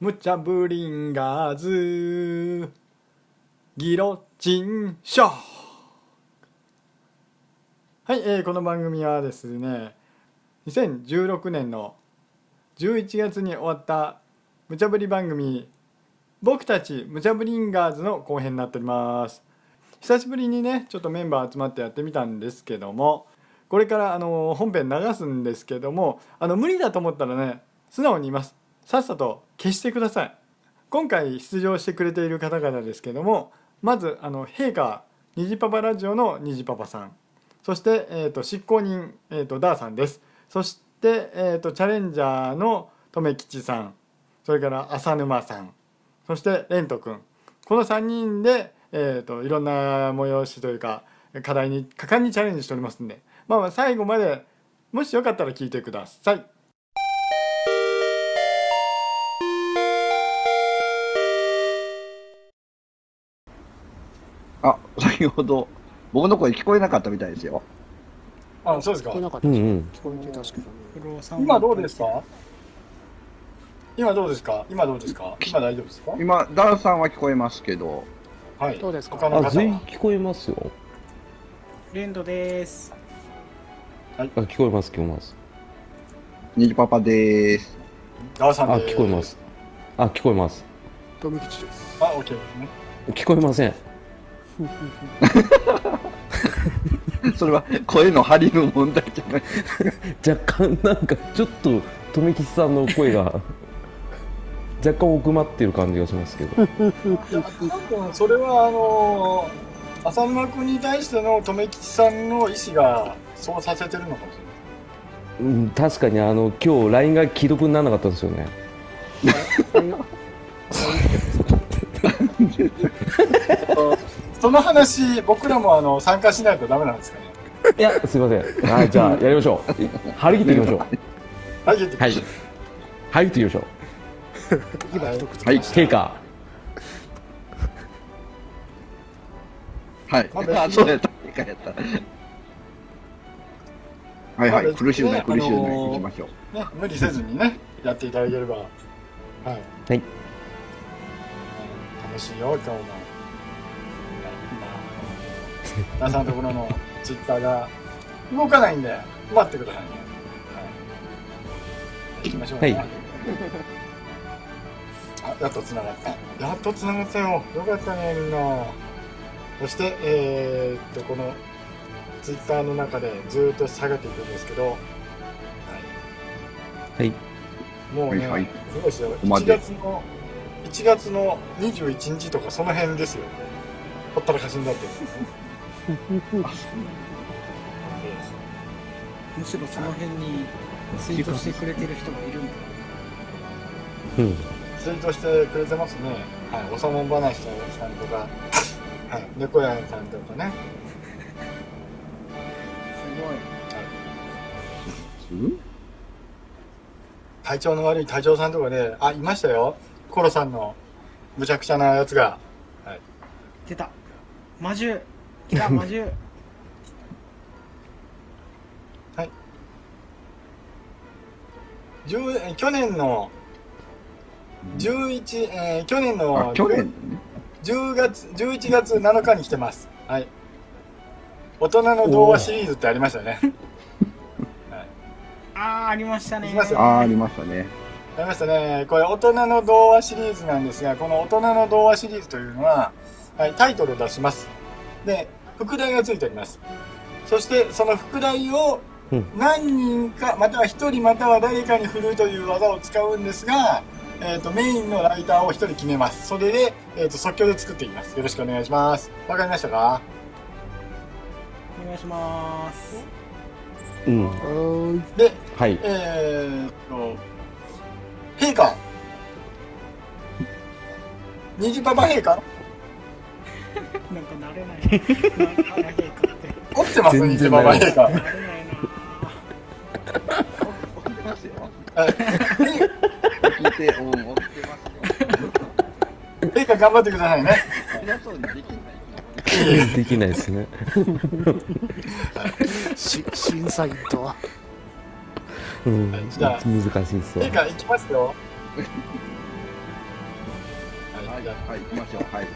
ムチャブリンガーズギロチンショー。はい、この番組はですね、2016年の11月に終わったムチャブリ番組僕たちムチャブリンガーズの後編になっております。久しぶりにねちょっとメンバー集まってやってみたんですけども、これから本編流すんですけども、無理だと思ったらね素直に言います。さっさと消してください。今回出場してくれている方々ですけども、まず陛下にじパパラジオのにじパパさん、そして、執行人、ダーさんです。そして、チャレンジャーのとめきちさん、それから浅沼さん、そしてれんとくん、この3人で、いろんな催しというか課題に果敢にチャレンジしておりますんで、まあ、最後までもしよかったら聞いてください。あ、先ほど僕の声聞こえなかったみたいですよ。あ、そうですか。聞こえなかった。聞こえてたし。今どうですか？今大丈夫ですか？今ダンさんは聞こえますけど。はい。どうですか？他の方は。全員聞こえますよ。レンドです。はい。あ、聞こえます、聞こえます。にじパパです。ダンさんです。あ、聞こえます。トムキチです。あ、OKですね。聞こえません。それは声の張りの問題じゃない。若干なんかちょっと富吉さんの声が若干奥まっている感じがしますけど。それは浅沼君に対しての富吉さんの意思がそうさせてるのかもしれない。うん、確かに今日 LINE が既読にならなかったんですよね。その話、僕らも参加しないとダメなんですかね。いや、すいません。はい、じゃあやりましょう。張り切っていきましょう。はい、陛下。はい、あ、そうやった。陛下やった。はいはい、苦しゅうない、いきましょう。ね、無理せずにね、やっていただければ。はい。はい。楽しいよ、今日も。皆さんのところのツイッターが動かないんで待ってくださいね。はい、行きましょうね。はい、あ、やっと繋がったよ。よかったね、みんな。そしてこのツイッターの中でずっと下げていくんですけど、はい、もうね、すごいですよ。1月の21日とかその辺ですよ。ほったらかしになってる。むしろその辺にツイートしてくれてる人もいるんだ。うん。ツイートしてくれてますね。はい、おさもん話さんとか、はい、猫やんさんとかね。すごい。うん？体調の悪い隊長さんとかね、あ、いましたよ。コロさんのむちゃくちゃなやつが、はい。出た。魔獣はい、去年の11月7日に来てます。はい、大人の童話シリーズってありましたね。はい、ありましたね。これ大人の童話シリーズなんですが、この大人の童話シリーズというのは、はい、タイトルを出します。で、副題がついております。そして、その副題を何人か、または1人または誰かに振るという技を使うんですが、メインのライターを1人決めます。それで、即興で作っていきます。よろしくお願いします。わかりましたか？お願いします。うん。で、はい。陛下。にじパパ陛下。なんか慣れない。起きてます？にじパパ陛下。起きてますよ。聞いて、起きてますよ。陛下頑張ってくださいね。偉そうにできない。できないですね。審査員とは。うん。難しいですよ。陛下行きますよ。はい、行きましょう。はい。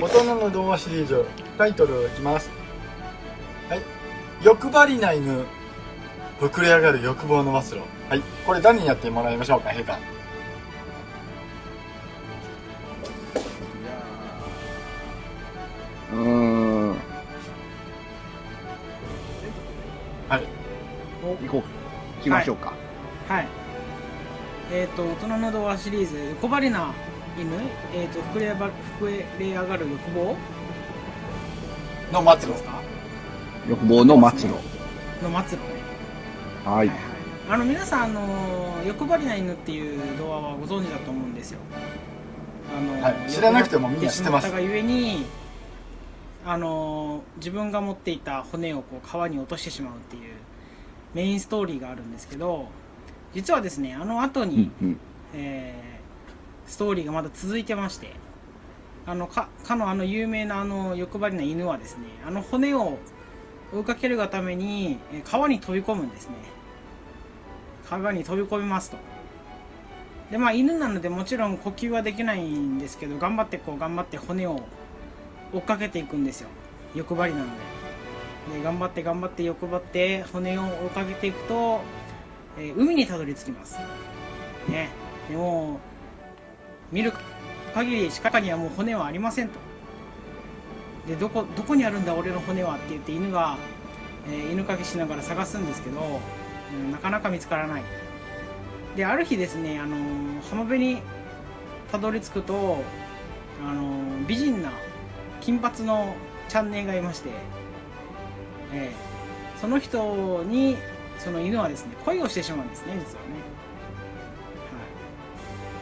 大人の童話シリーズ、タイトルいきます。はい。欲張りな犬、膨れ上がる欲望の末路。はい。これ誰にやってもらいましょうか、陛下。はい。行こう。行きましょうか。はい。はい、大人の童話シリーズ、欲張りな犬、膨れ上がる欲望の末路ですか？欲望の末路。の末路ね。はい。皆さん、欲張りな犬っていう童話はご存知だと思うんですよ。はい、知らなくてもみんな知ってます。がゆえに、自分が持っていた骨をこう川に落としてしまうっていうメインストーリーがあるんですけど、実はですね、あの後に、ストーリーがまだ続いてまして、あの有名な欲張りな犬はですね、骨を追いかけるがために川に飛び込むんですね。川に飛び込みますと。で、まあ犬なのでもちろん呼吸はできないんですけど、頑張って骨を追っかけていくんですよ。欲張りなので。頑張って欲張って骨を追っかけていくと、海にたどり着きます。ね、でも見る限り近くにはもう骨はありませんと。で、どこにあるんだ俺の骨はって言って犬が、犬かきしながら探すんですけど、なかなか見つからない。で、ある日ですね、浜辺にたどり着くと、美人な金髪のチャンネルがいまして、その人にその犬はですね、恋をしてしまうんですね、実はね。は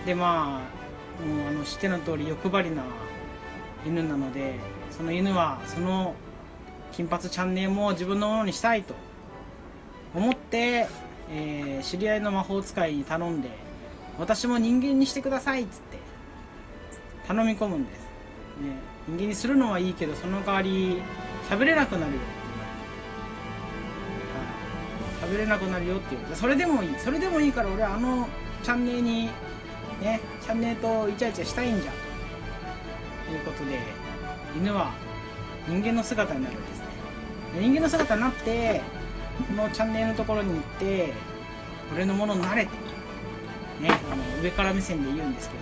い、で、まあもう知っての通り欲張りな犬なので、その犬はその金髪チャンネルも自分のものにしたいと思って、知り合いの魔法使いに頼んで、私も人間にしてくださいっつって頼み込むんです。ね、人間にするのはいいけど、その代わり喋れなくなるよって言われて、喋れなくなるよって言われて、それでもいいから俺はチャンネルにね、チャンネルとイチャイチャしたいんじゃんということで、犬は人間の姿になるんですね。人間の姿になって、このチャンネルのところに行って、俺のものになれってね、上から目線で言うんですけ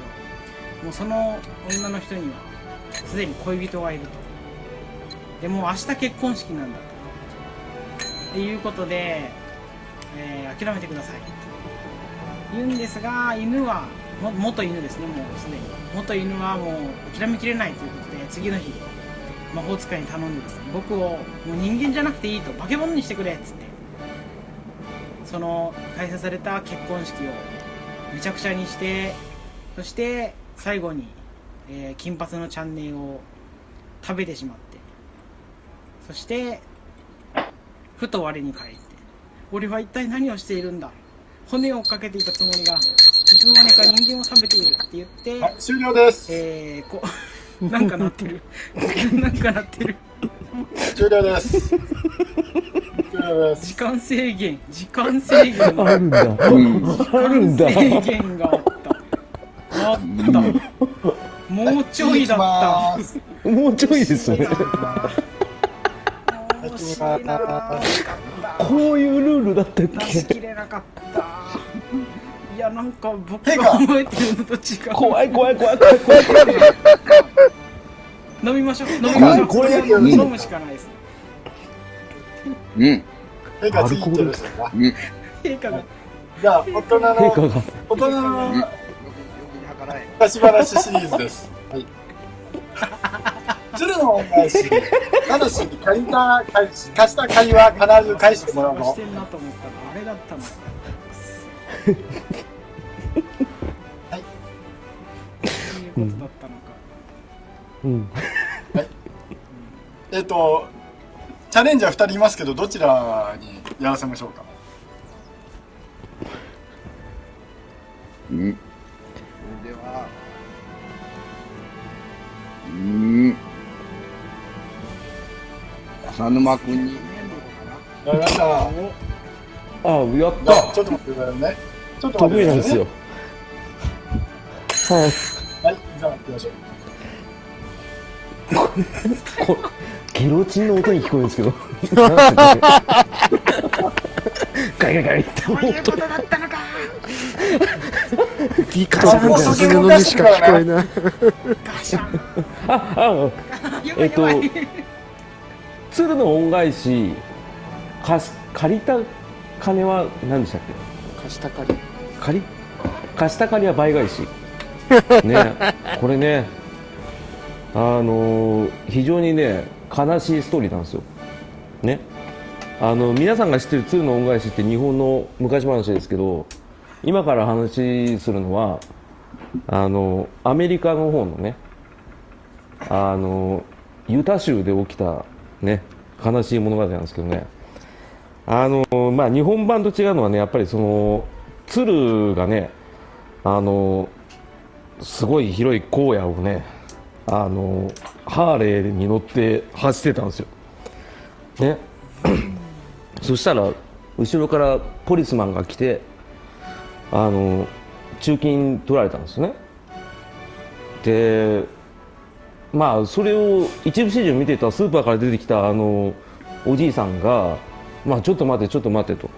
ど、もうその女の人にはすでに恋人がいると。でもう明日結婚式なんだと。っていうことで、諦めてくださいと言うんですが、犬は元犬ですね、もうすでに元犬はもう諦めきれないということで、次の日魔法使いに頼んでですね、僕をもう人間じゃなくていいと、化け物にしてくれっつって、その開催された結婚式をめちゃくちゃにして、そして最後に金髪のチャンネルを食べてしまって、そしてふと我に返って、俺は一体何をしているんだ、骨を追っかけていたつもりがいつの間にか人間を食べているって言って、はい、終了です。なんか鳴ってるなんか鳴ってる終了です。時間制限あるんだ、時間制限があったもうちょいだった。もうちょいですね。こういうルールだったっけ？出しきれなかった。いや、なんか僕が覚えてるのと違う。怖い。飲みましょう。これ飲むしかないです。うん。陛下ついてるですか？陛下が。じゃあ大人の。昔話シリーズです。はい。鶴の恩返し。ただし、貸した借りは必ず返してもらうの。はい。そういうことだったのか。うん。はい。チャレンジャー2人いますけど、どちらにやらせましょうか。うん。では、浅沼君にやりました。あ、やった。ちょっと待ってくださいね。得意なんですよ。はいはい、じゃあ行きましょう。ギロチンの音に聞こえるんですけどガイガイガイってそういうことだったのかギカシャンがするのにしか聞こえないガシャン鶴の恩返し借りた金は何でしたっけ？貸した借り貸した借りは倍返しね、これね非常にね悲しいストーリーなんですよね。皆さんが知ってる鶴の恩返しって日本の昔話ですけど、今から話するのはアメリカの方のねユタ州で起きたね悲しい物語なんですけどね、まあ日本版と違うのはねやっぱりその鶴がねすごい広い荒野をねハーレーに乗って走ってたんですよねそしたら後ろからポリスマンが来て駐禁取られたんですよね。でまあそれを一部始終見てたスーパーから出てきたおじいさんがまあちょっと待てちょっと待てと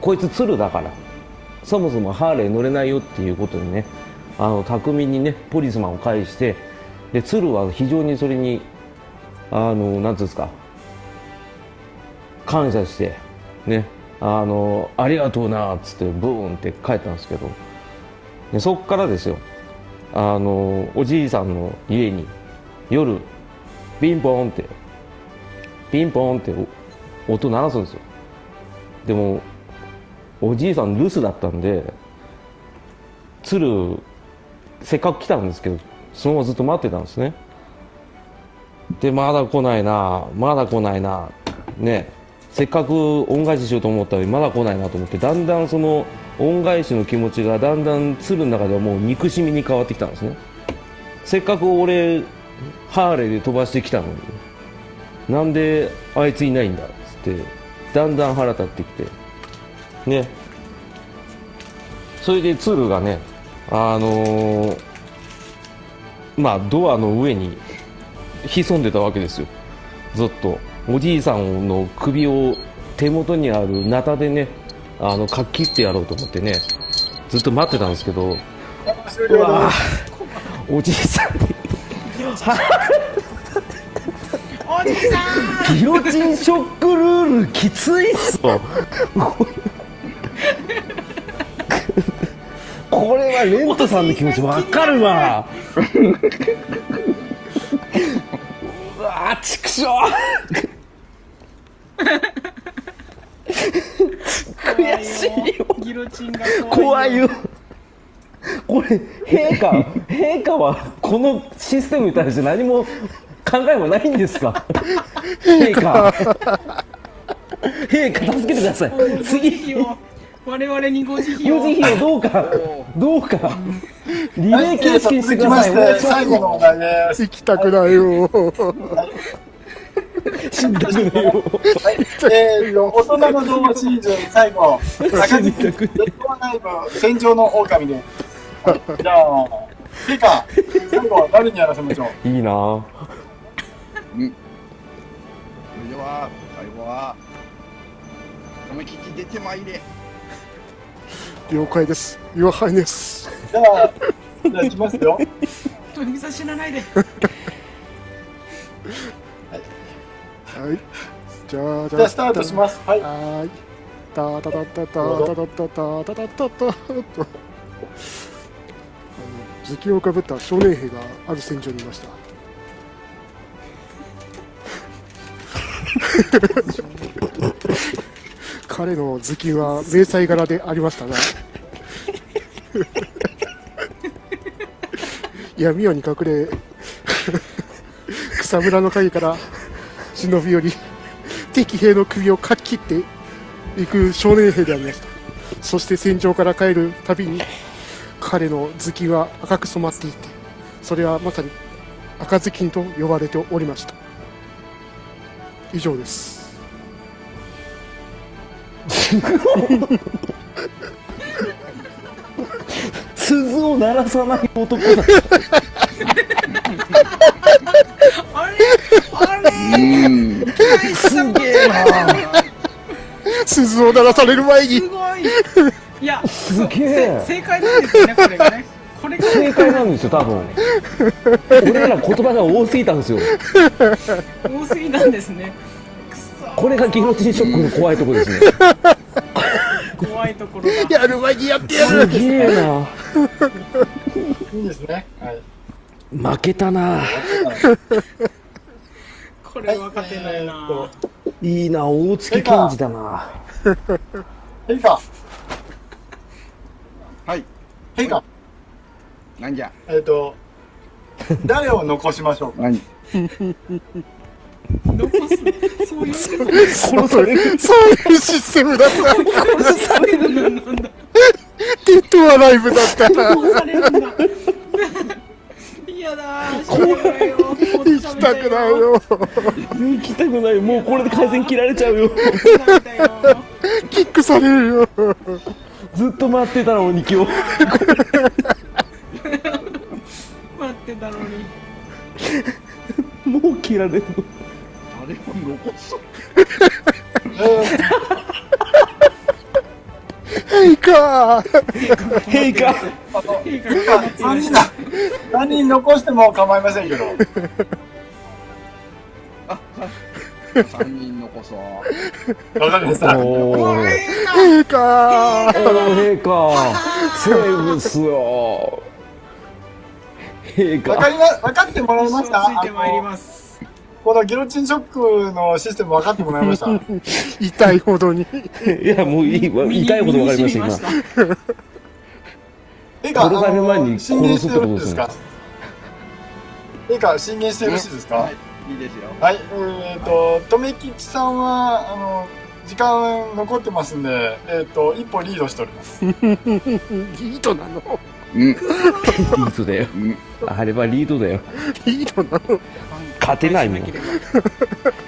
こいつ鶴だからそもそもハーレー乗れないよっていうことでね巧みにねポリスマンを介して、で鶴は非常にそれになんていうんですか感謝してねありがとうなっつってブーンって帰ったんですけど、でそこからですよおじいさんの家に夜ピンポーンってピンポーンって音鳴らすんですよ。でもおじいさん留守だったんで鶴せっかく来たんですけどそのままずっと待ってたんですね。でまだ来ないなまだ来ないなね、せっかく恩返ししようと思ったのにまだ来ないなと思って、だんだんその恩返しの気持ちがだんだん鶴の中ではもう憎しみに変わってきたんですね。せっかく俺ハーレーで飛ばしてきたのになんであいついないんだっつってだんだん腹立ってきてね、それで鶴がねまあドアの上に潜んでたわけですよ。ずっとおじいさんの首を手元にあるナタでねかっきってやろうと思ってねずっと待ってたんですけど、うわおじいさんおじいさんギロチンショックルールきついっすよこれはレントさんの気持ちわかるわうわーちくしょう悔しいよギロチンが怖いよこれ陛下はこのシステムに対して何も考えもないんですか陛下助けてください。次我々にご慈悲をどうかリレー形式にしてください。もう最後のお題です。行きたくないよ死にたくないよ大人の女王シーズン最後坂口レッドライブ戦場の狼で、はい、じゃあ陛下最後は誰にやらせましょういいなぁそれでは最後は亀吉出てまいれ。了解です。岩杯です。じゃあ行きますよとにかく死なないではいじゃあスタートします。はいはいタタタタタタタタタタ頭巾をかぶった少年兵がある戦場にいました彼の頭巾は迷彩柄でありましたが闇夜に隠れ草むらの陰から忍び寄り敵兵の首をかっ切っていく少年兵でありました。そして戦場から帰るたびに彼の頭巾は赤く染まっていて、それはまさに赤頭巾と呼ばれておりました。以上です鈴を鳴らさない男だあれあれ、すげえな鈴を鳴らされる前にすごい、いやすげえ正解なんですよね、これがね、これが正解なんですよ多分俺ら言葉が多すぎたんですよ、多すぎたんですね、くそ、これがギロチンショックの怖いところですね怖いところがやる前にやってやる、すげえないいですね、はい、負けたなこれは勝てないな、いいな、大月健二だな、ヘイカ、はいヘイカ、なんじゃ、誰を残しましょうか何残す、そういうそういうシステムだった、殺されるのなんだテッドはライブだったな、殺されるんだ嫌だー、行きたくないよ行きたくないよ、もうこれで回線切られちゃうよキックされるよずっと待ってたのに今日待ってたのにもう切られるの、誰も残すヘイカーヘイカー何人残しても構いませんけどあ、3人残そう、わかりました、ヘイカーヘイカーセーブスよ、ヘイカーわかってもらいました、ついてまいります、このギロチンショックのシステムわかってもらいました痛いほどにいやもういいわ、痛いほどわかりました、今殺される前に殺すってことですね、ヘイカー進言してよろしいですか、いいですよ、はい、留吉さんは時間残ってますんで、一歩リードしておりますリードなの、うんリードだよ、あれはリードだよ、リードなの、勝てないもん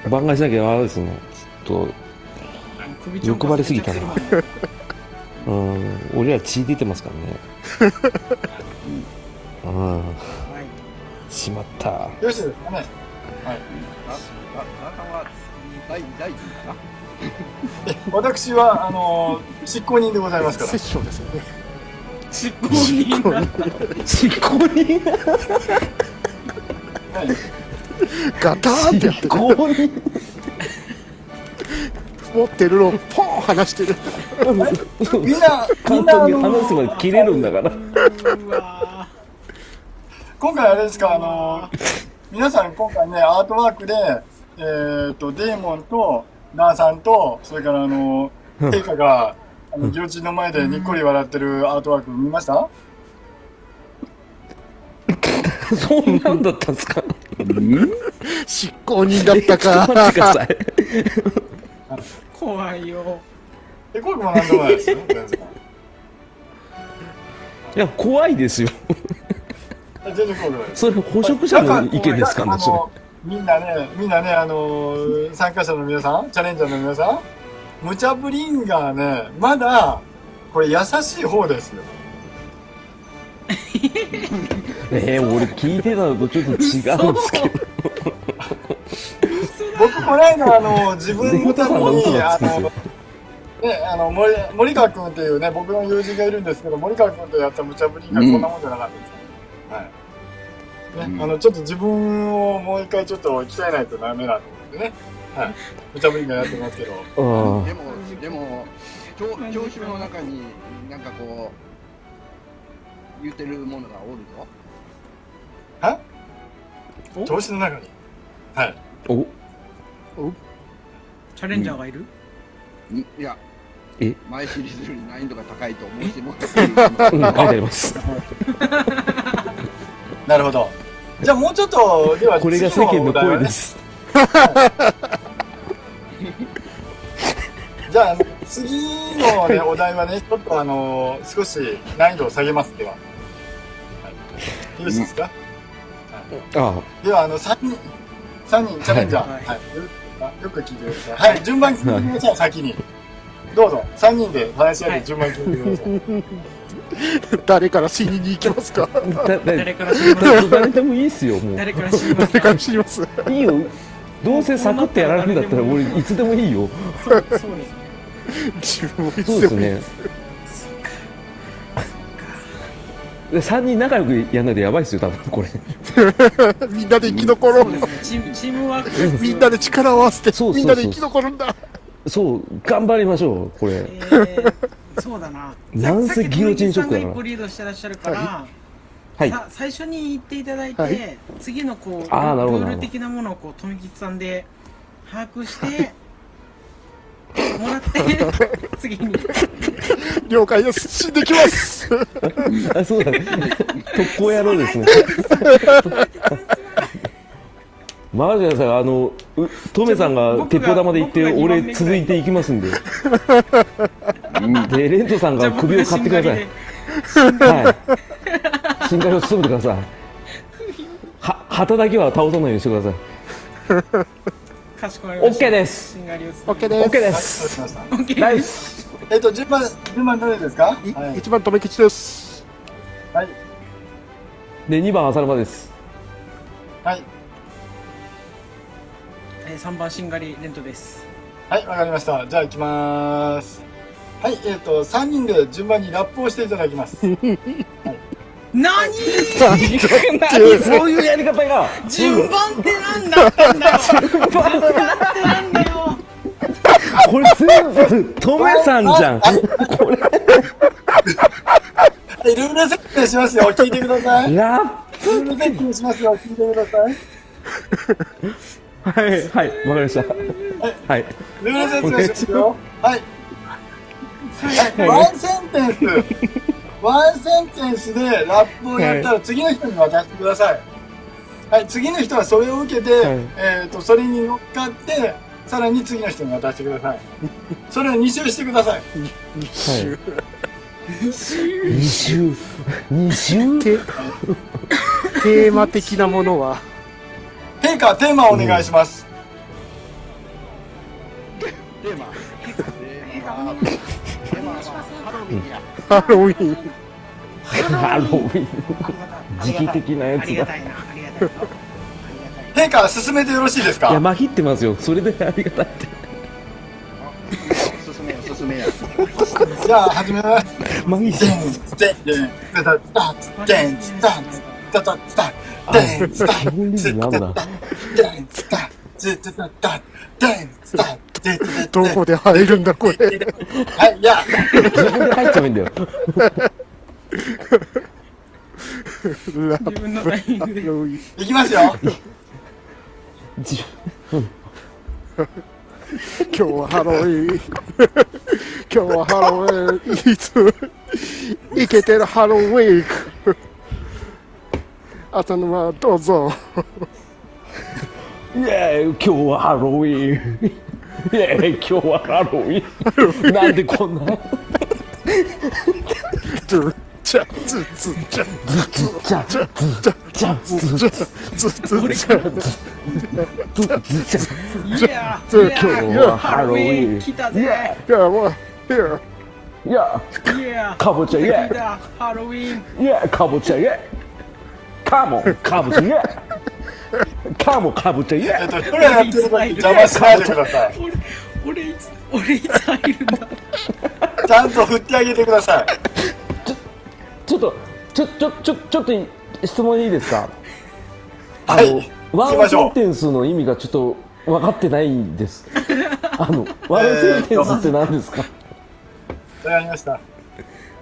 挽回しなきゃあれですね、ちょっと欲張りすぎたなうん、俺ら血出てますからねうん、はい、しまった、よろしいですかね、はい、私は執行人でございますから。執行ですよね。執行人。執行人。ガターンってやってる。執行人。持ってるのポン離してる。みんな離すまで切れるんだから。今回あれですか、皆さん今回ね、アートワークで、デーモンとナーさんと、それからヘイカがギロチンの前でにっこり笑ってるアートワーク見ましたそうなんだったんですか執行人だったかちょっと待ってください怖いよ、怖くもなんでもないですよいや、怖いですよそれ捕食者の意見ですかね、みんなね、参加者の皆さん、チャレンジャーの皆さん、ムチャブリンガーね、まだこれ優しい方ですよ俺聞いてたのとちょっと違うんですけど僕こないの自分のためにね、森川君っていうね、僕の友人がいるんですけど、森川君とやったムチャブリンガー、こんなもんじゃなかったです、はいね、うん、ちょっと自分をもう一回ちょっと鍛えないとダメだと思ってね、はい、無茶ぶりがやってますけどでも聴衆の中になんかこう言ってるものがおるぞ、は聴衆の中に、はい、おチャレンジャーがいる、いや前シリーズより難易度が高いと思っても書いてありますなるほど。じゃあもうちょっとではこれが世間の声です。じゃあ次の、ね、お題はね、ちょっと少し難易度を下げますでは。はい、よろしいですか。はい、では3人チャレンジャー、はいはいはい、よく聞いてください。はい、順番聞いてください、先に。どうぞ3人で話し合って順番聞いてください。誰から死にに行きますか。誰から死にます。誰でもいいですよ。もう誰から死にます。誰から死にます。いいよ。どうせサクッとやられるんだったら俺いつでもいいよ。そうですね。自分もいつでもいい。そうですね。3人仲良くやんないでやばいっすよ多分これみんなで生き残ろ う、ね、チームワークみんなで力を合わせてそうそうそうみんなで生き残るんだそう頑張りましょうこれ、そうだななんせギロチンショックだからさっきトミーさんが一歩リードしてらっしゃるから、はいはい、最初に言っていただいて、はい、次のこうルール的なものをこうトミキさんで把握して、はいもらって次に了解です死んできますあそうだね特攻野郎ですねマジでさあのトメさんが鉄砲玉で行って俺続いていきますんででレントさんが首を買ってくださいはいしんがりを務めてくださいは旗だけは倒さないようにしてくださいOK です。OK です。ナイス。10番どれですか？1番とめきちです。はい。で2番浅沼です。はい。3番しんがりレントです。はいわかりました。じゃあ行きます。はい3人で順番にラップをしていただきます。はいなにそういうやり方が順番ってなんだったんだよ順番ってなんだよこれ全部トメさんじゃんこれルール設定しますよ聞いてくださいラップルール設定しますよ聞いてくださいはいはいわかりましたはいルール設定しますよはいワンセンテンスワンセンテンスでラップをやったら次の人に渡してください。はい、次の人はそれを受けて、はい、それに乗っかって、さらに次の人に渡してください。それを2周してください。2周。2周。2周テーマ的なものはテーマをお願いします。テーマ。ハロウィーン時期的なやつだ陛下進めてよろしいですかいやまひってますよそれでありがたいって進めよ進めよじゃあ始めますマギシンどこで入るんだこれはい、いや自分で入っちゃうんだよ自分のタイミングで行きますよ今日はハロウィーン今日はハロウィーンいつイケてるハロウィーク浅沼どうぞいや今日はハロウィーンいや今日はハロウィンなんでこんなズッチャズッズッチャズッチャズッチャズッチャズッズッチャズッチャズッ今日はハロウィン来たぜいやいやカボチャいやハロウィンいやカボチャいやカモカボチャいやカモカブチャイエーこれやってる時邪魔しないでください俺いつ入るんだちゃんと振ってあげてくださいちょっと質問いいですかはいワンセンテンスの意味がちょっと分かってないんですワンセンテンスって何ですかわかりました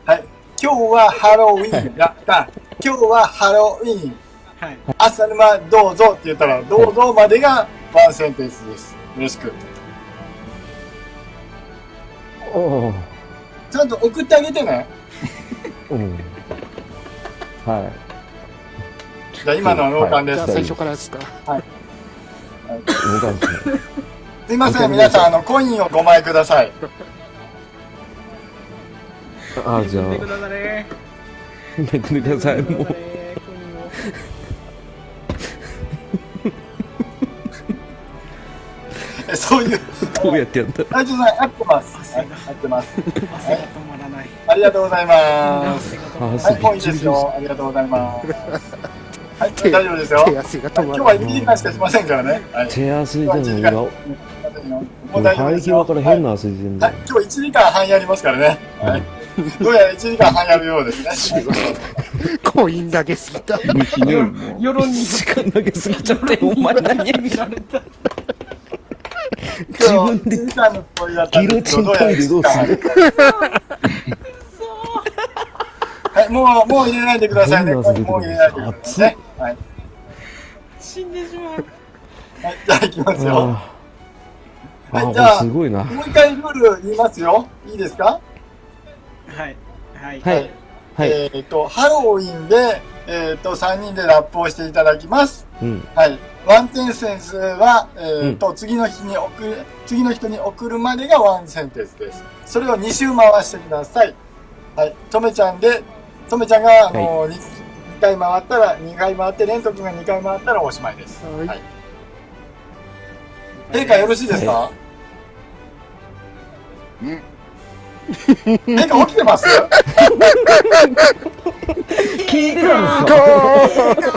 はい今日はハロウィーンだった今日はハロウィーンはい、浅沼どうぞって言ったらどうぞまでがワンセンテンスですよろしくおちゃんと送ってあげてねうんはいじゃあ今のは脳幹です、はい、じゃあ最初からですかはいすいません皆さんコインを5枚くださいあじゃあめくってくださいもうそういうどうやってやった大丈夫です合ってます合ってますありがとうございますはい、もういいですよ。ありがとうございます。はい、大丈夫ですよ。手足が止まらない。今日は1時間しかしませんからね。はい、手足でもいいよ。もう大丈夫ですよ。から変な汗出てるんだ、はい。今日1時間半やりますからね。はい。どうやら1時間半やるようですね。コイン投げすぎた。世論に時間投げすぎちゃって、お前何やられた。自分でギロチントイレどうする？はい、もう入れないでくださいね。もう入れないでくださいね。はい。死んでしまう。はい、じゃあ行きますよ。はい、じゃあすごいな。もう一回ルール言いますよ。いいですか？はいはいはい。ハロウィンで3人でラップをしていただきます。はい。ワンセンスは、次の人に送るまでがワンセンテンスです。それを2周回してください。はい。とめちゃんが、2回回ったら、2回回って、レント君が2回回ったらおしまいです。はい。陛下よろしいですか？陛下起きてます？聞いてたんです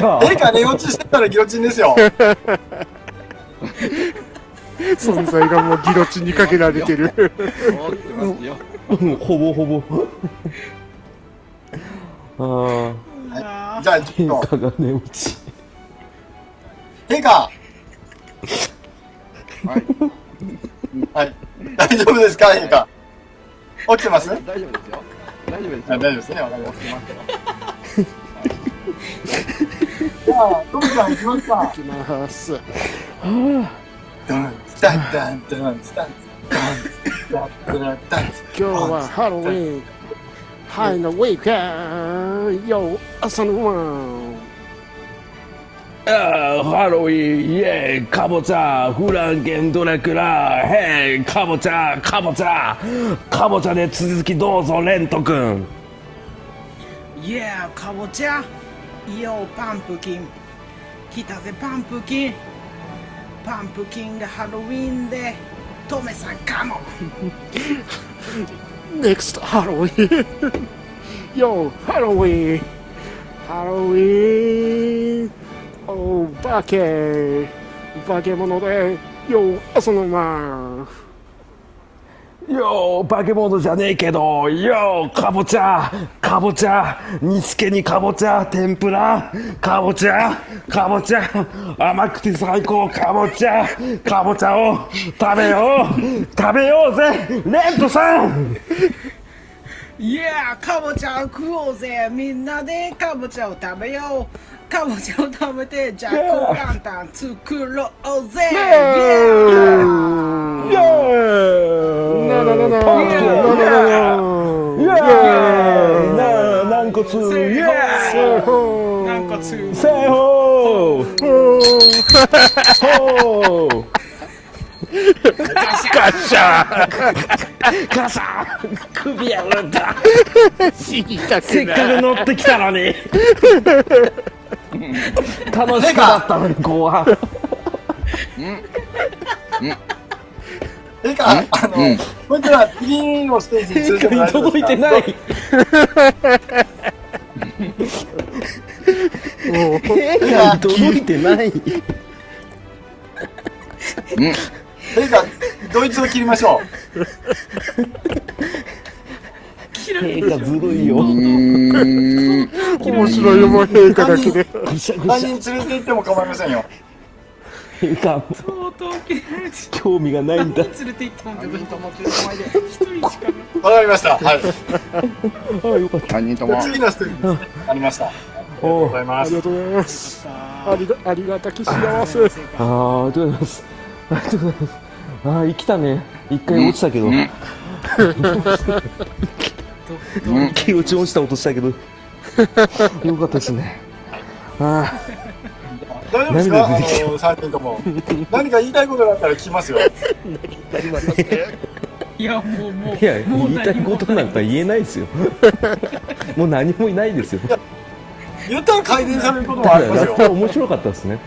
か？陛下寝落ちしてたらギロチンですよ。存在がもうギロチンにかけられてる。ほぼほぼ。じゃあちょっと。陛下。はい。大丈夫ですか陛下？落ちてます？大丈夫ですよ。大丈夫です。大丈夫ですね。わかります。じゃあ、トムちゃん行きますか。行きます。はぁ。ダンス、ダンス、ダンス、ダンス、ダンス、ダンス、ダンス、ダンス。今日はハロウィン。ハイのウィークエンド。よ、朝のワン。ハロウィン、イェイ、カボチャ、フランケンドラクラ、ヘイ、カボチャ、カボチャ、カボチャで続きどうぞ、レント君。イェイ、カボチャ。よーパンプキン来たぜパンプキンパンプキンがハロウィンでトメさんかもネクストハロウィンよーハロウィンハロウィンお化け化け物でよー遊のまんよー、化け物じゃねえけど、よー、かぼちゃ、かぼちゃ、煮付けにかぼちゃ、天ぷら、かぼちゃ、かぼちゃ、甘くて最高、かぼちゃ、かぼちゃを食べようぜ、レントさんいやー、かぼちゃを食おうぜ、みんなでかぼちゃを食べようかぼちゃを食べて、ジャックオーランタン作ろうぜイエーイイエーイなななななイエーイな軟骨イエーイ正方軟骨正方ガシャーガシャー首やられたせっかく乗ってきたのに楽しくだったのに後半。てかこいつは次のステージに通常に届いてない。てか届いてない。てかドイツを切りましょう。陛下ずるいよ。面白いよ、もう陛下だけで。何人連れて行っても構いませんよ。陛下、興味がないんだ。何人連れて行っても構いませんよ。一人しか。わかりました。はい。ああ、よかった。次のステージありました。おお、ありがとうございます。ありがたき幸せ。ありがとうございます。ありがとうございます。ああ、生きたね。一回落ちたけど。気落ちした音したけどよかったですね。ああ大丈夫ですか3人とも何か言いたいことがあったら聞きますよ。いやもう言いたいことなんか言えないですよ。もう何もいないですよ。言ったら改善されることもありますよ。面白かったですね。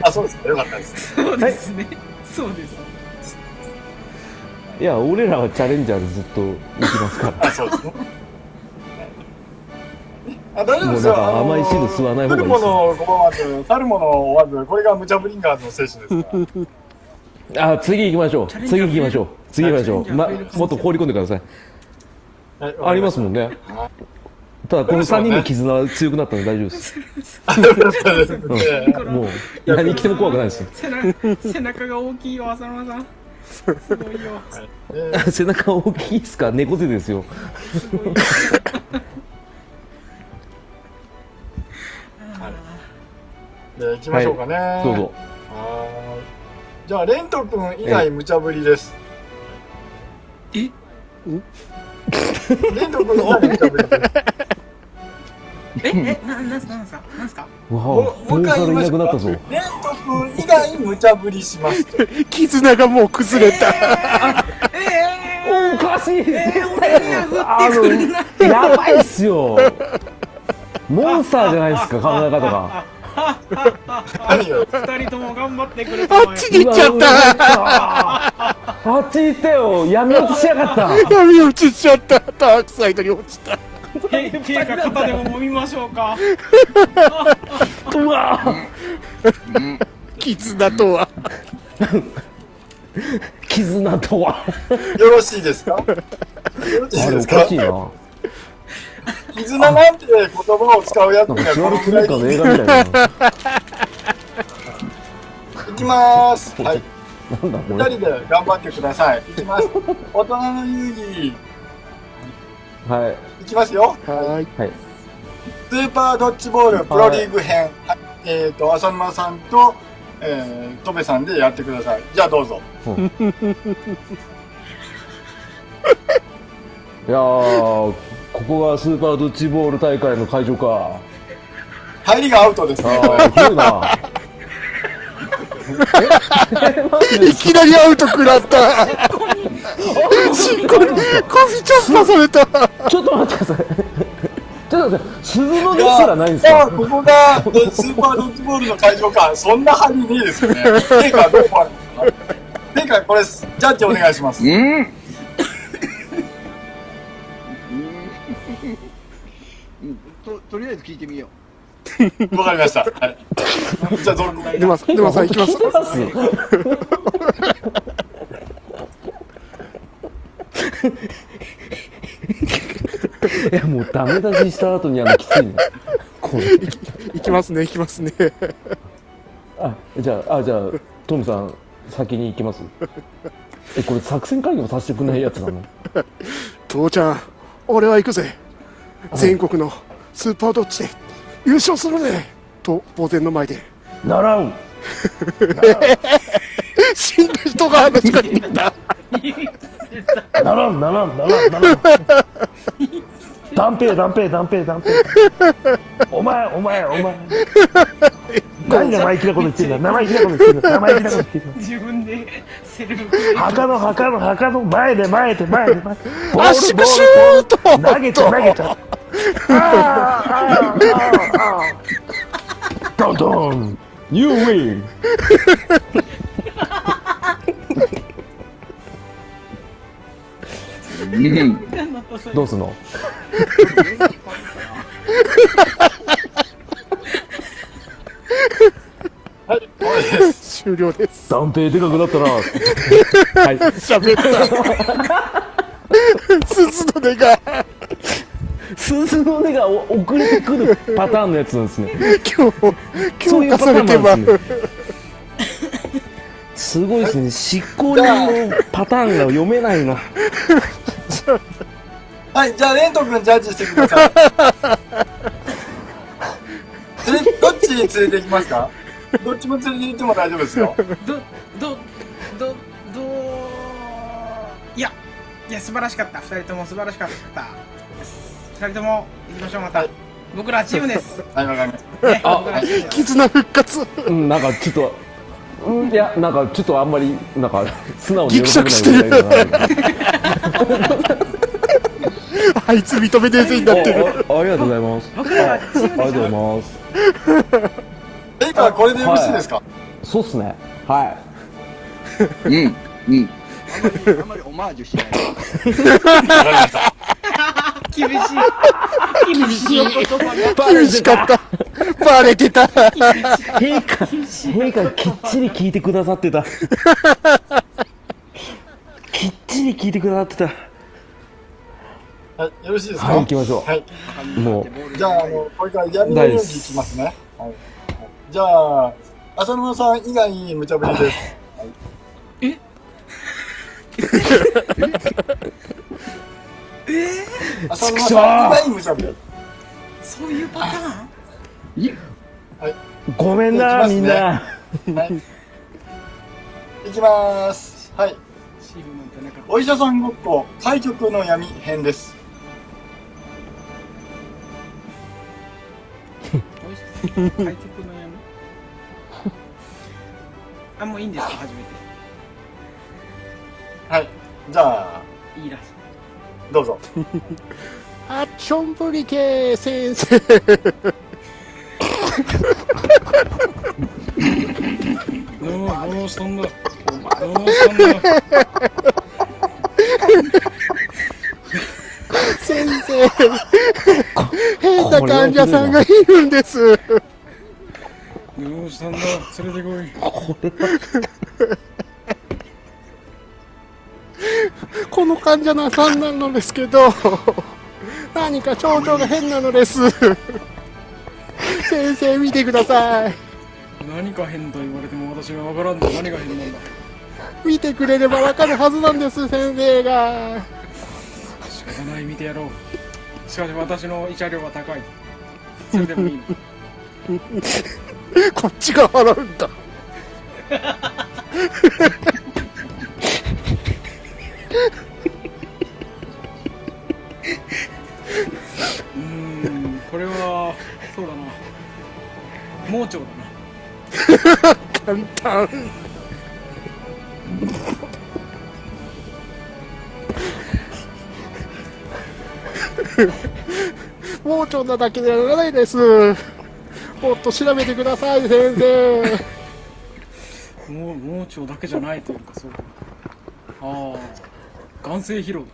あそうですかよかったです。そうですねそうです。いや俺らはチャレンジャーでずっと行きますからあ、そうですねあ、大丈夫ですよ、甘い汁吸わない方がいいですよ。去るものを追わず、これがムチャブリンガーズの精神ですからあ、次行きましょう、次行きましょう、次行きましょう、もっと放り込んでください。ありますもんね。ただこの3人の絆は強くなったので大丈夫ですもう何着ても怖くないですよ。背中が大きいよ、浅沼さんすごいよ背中大きいですか、猫背ですよすごいで、行きましょうかね、はい、どうぞ。あ、じゃあレント君以外無茶ぶりです。え？レント君以外無茶ぶりですえ、なんすかもう一回言いましょうか。レント君以外無茶ぶりしますと絆がもう崩れたおかしい、やばいっすよモンスターじゃないですか、考え方が2人とも頑張ってくれた。あっちに行っちゃった。あっち行ったよ、闇落ちしやがった。闇落ちしちゃった、ダークサイドに落ちた。手か肩でも揉みましょうかうわ絆とは絆とはよろしいですか。あれおかしいな、絆なんて言葉を使うやつがこのくらいの映画みたいな。いきまーす。はい。2人で頑張ってください。いきます。大人の遊戯。はい。いきますよ。はい。スーパードッジボールプロリーグ編。はい、浅沼さんと、戸部さんでやってください。じゃあどうぞ。いやー。ここがスーパードッジボール大会の会場か。入りがアウトですね。あいきなりアウト食らった進行にコフィチャスパされたちょっと待ってください、ちょっと待ってください、鈴のですらないんですか。ここがスーパードッジボールの会場か。そんなはずねえですよね。陛下どうもあるんですか。陛下これジャッジお願いしますとりあえず聞いてみよう。わかりました。はい。じゃあどんな出ます。出ます。行きます。いやもうダメ出しした後にきついね。行きますね。行きますね。あ、じゃあトムさん先に行きます。え、これ作戦会議もさせてくれないやつなの。父ちゃん、俺は行くぜ。全国のスーパードッジで優勝するねと呆然の前でならん死んだ人が話しかけてきたならん断平お前何生意気なこと言ってんだ、自分でセルフ墓の前で足がシューッと投げちゃうドンドン You win どうすんのはい、終わりです。終了です。断定でかくなったな。はい、喋った。鈴の音が遅れてくるパターンのやつなんですね。強化されてます、ね。すごいですね。執行人のパターンが読めないな。はい、じゃあレント君ジャッジしてください。どっちに連れて行きますか。どっちも連れて行っても大丈夫ですよ。いや素晴らしかった。2人とも素晴らしかった。2人とも行きましょう。また僕らチームです。はい、わかりました。絆復活。なんかちょっといや、なんかちょっとあんまりなんか素直にギクシャクしてるあいつ認めてるせいになってる。ありがとうございます。僕らチームでしょ。ありがとうございます。えかこれでよろしいですか。そうっすね。はい。あんまりオマージュしない。厳しい。厳しかった。バレてた。陛下きっちり聞いてくださってた。きっちり聞いてくださってた。はい、よろしいですか。はい、行きましょう。はい。もうじゃあこれから闇の容疑いきますね。はい。じゃあ浅沼さん以外に無茶ぶりです。はい、浅沼さん以外に無茶ぶり。そういうパターン？いや、はい。ごめんな、ね、みんな。はい。行きます。はい。お医者さんごっこ開局の闇編です。開局の闇。あ、もういいんですか、初めて。はい、じゃあいいらしい。どうぞ。アッションブリケー先生。どうしたんだ。先生、変な患者さんがいるんです。どうしたんだ、連れてこい。この患者のさんなのですけど、何か症状が変なのです。先生見てください。何か変と言われても私はわからんと、何が変なんだ。見てくれればわかるはずなんです、先生が。仕方ない、見てやろう。しかし私の慰謝料は高い。それでもいい。こっちが払うんだ。これはそうだな、盲腸だな。簡単。盲腸なだけではないです。もっと調べてください、先生。もう盲腸だけじゃないというか、そう。ああ、眼性疲労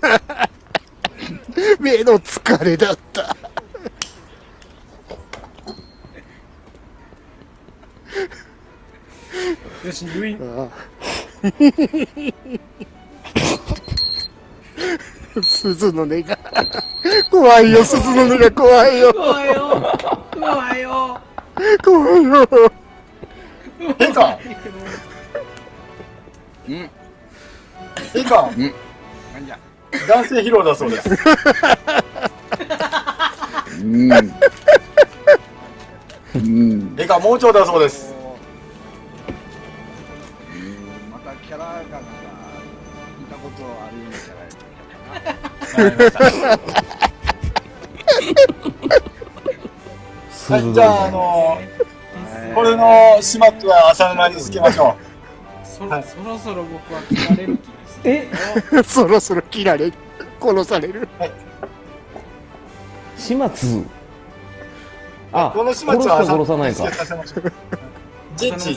だな。目の疲れだった。よし、入院。鈴の音が怖いよ、鈴の音が怖いよ。怖いよ。怖いよ。怖いよ。出た。うん。出た。うん。なんじゃ。男性疲労だそうです。盲腸だそうです。またキャラがなんか見たことあるようなキャラ。はい、じゃあこれの始末は浅沼につけましょう。そろそろ僕は切られる気。そろそろ切られる、殺される。はい、始末。あ、この始末は殺さないか。ジャッジ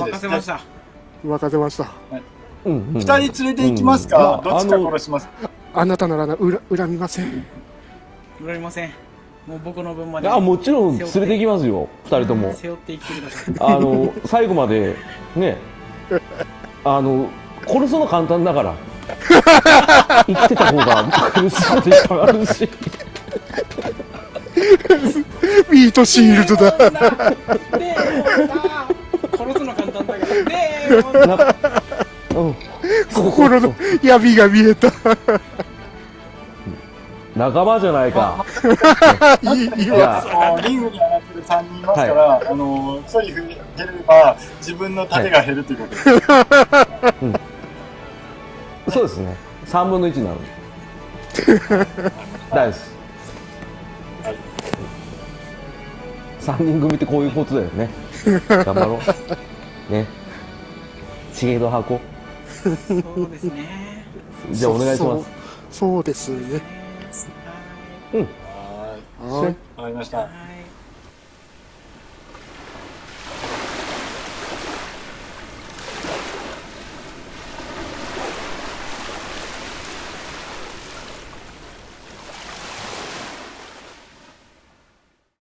任せました。任せました。二人連れて行きますか。どっちか殺します。あなたなら恨みません。恨みません。もう僕の分まで。あ、もちろん連れて行きますよ。二人とも。背負って生きてください。最後までね。殺すの簡単だから。生きてた方が苦しいこといっぱいあるし。ミートシールドだ。ねえ、殺すの簡単だから。ねえ、心の闇が見えた。仲間じゃないか。いや、リングに上がってる3人いますから、1人減れば自分の盾が減るということです。そうですね。3分の1になる。大事。3人組ってこういうことだよね。頑張ろう。ね。知恵の箱。そうですね。じゃあお願いします。そうですね。うん。はい。わかりました。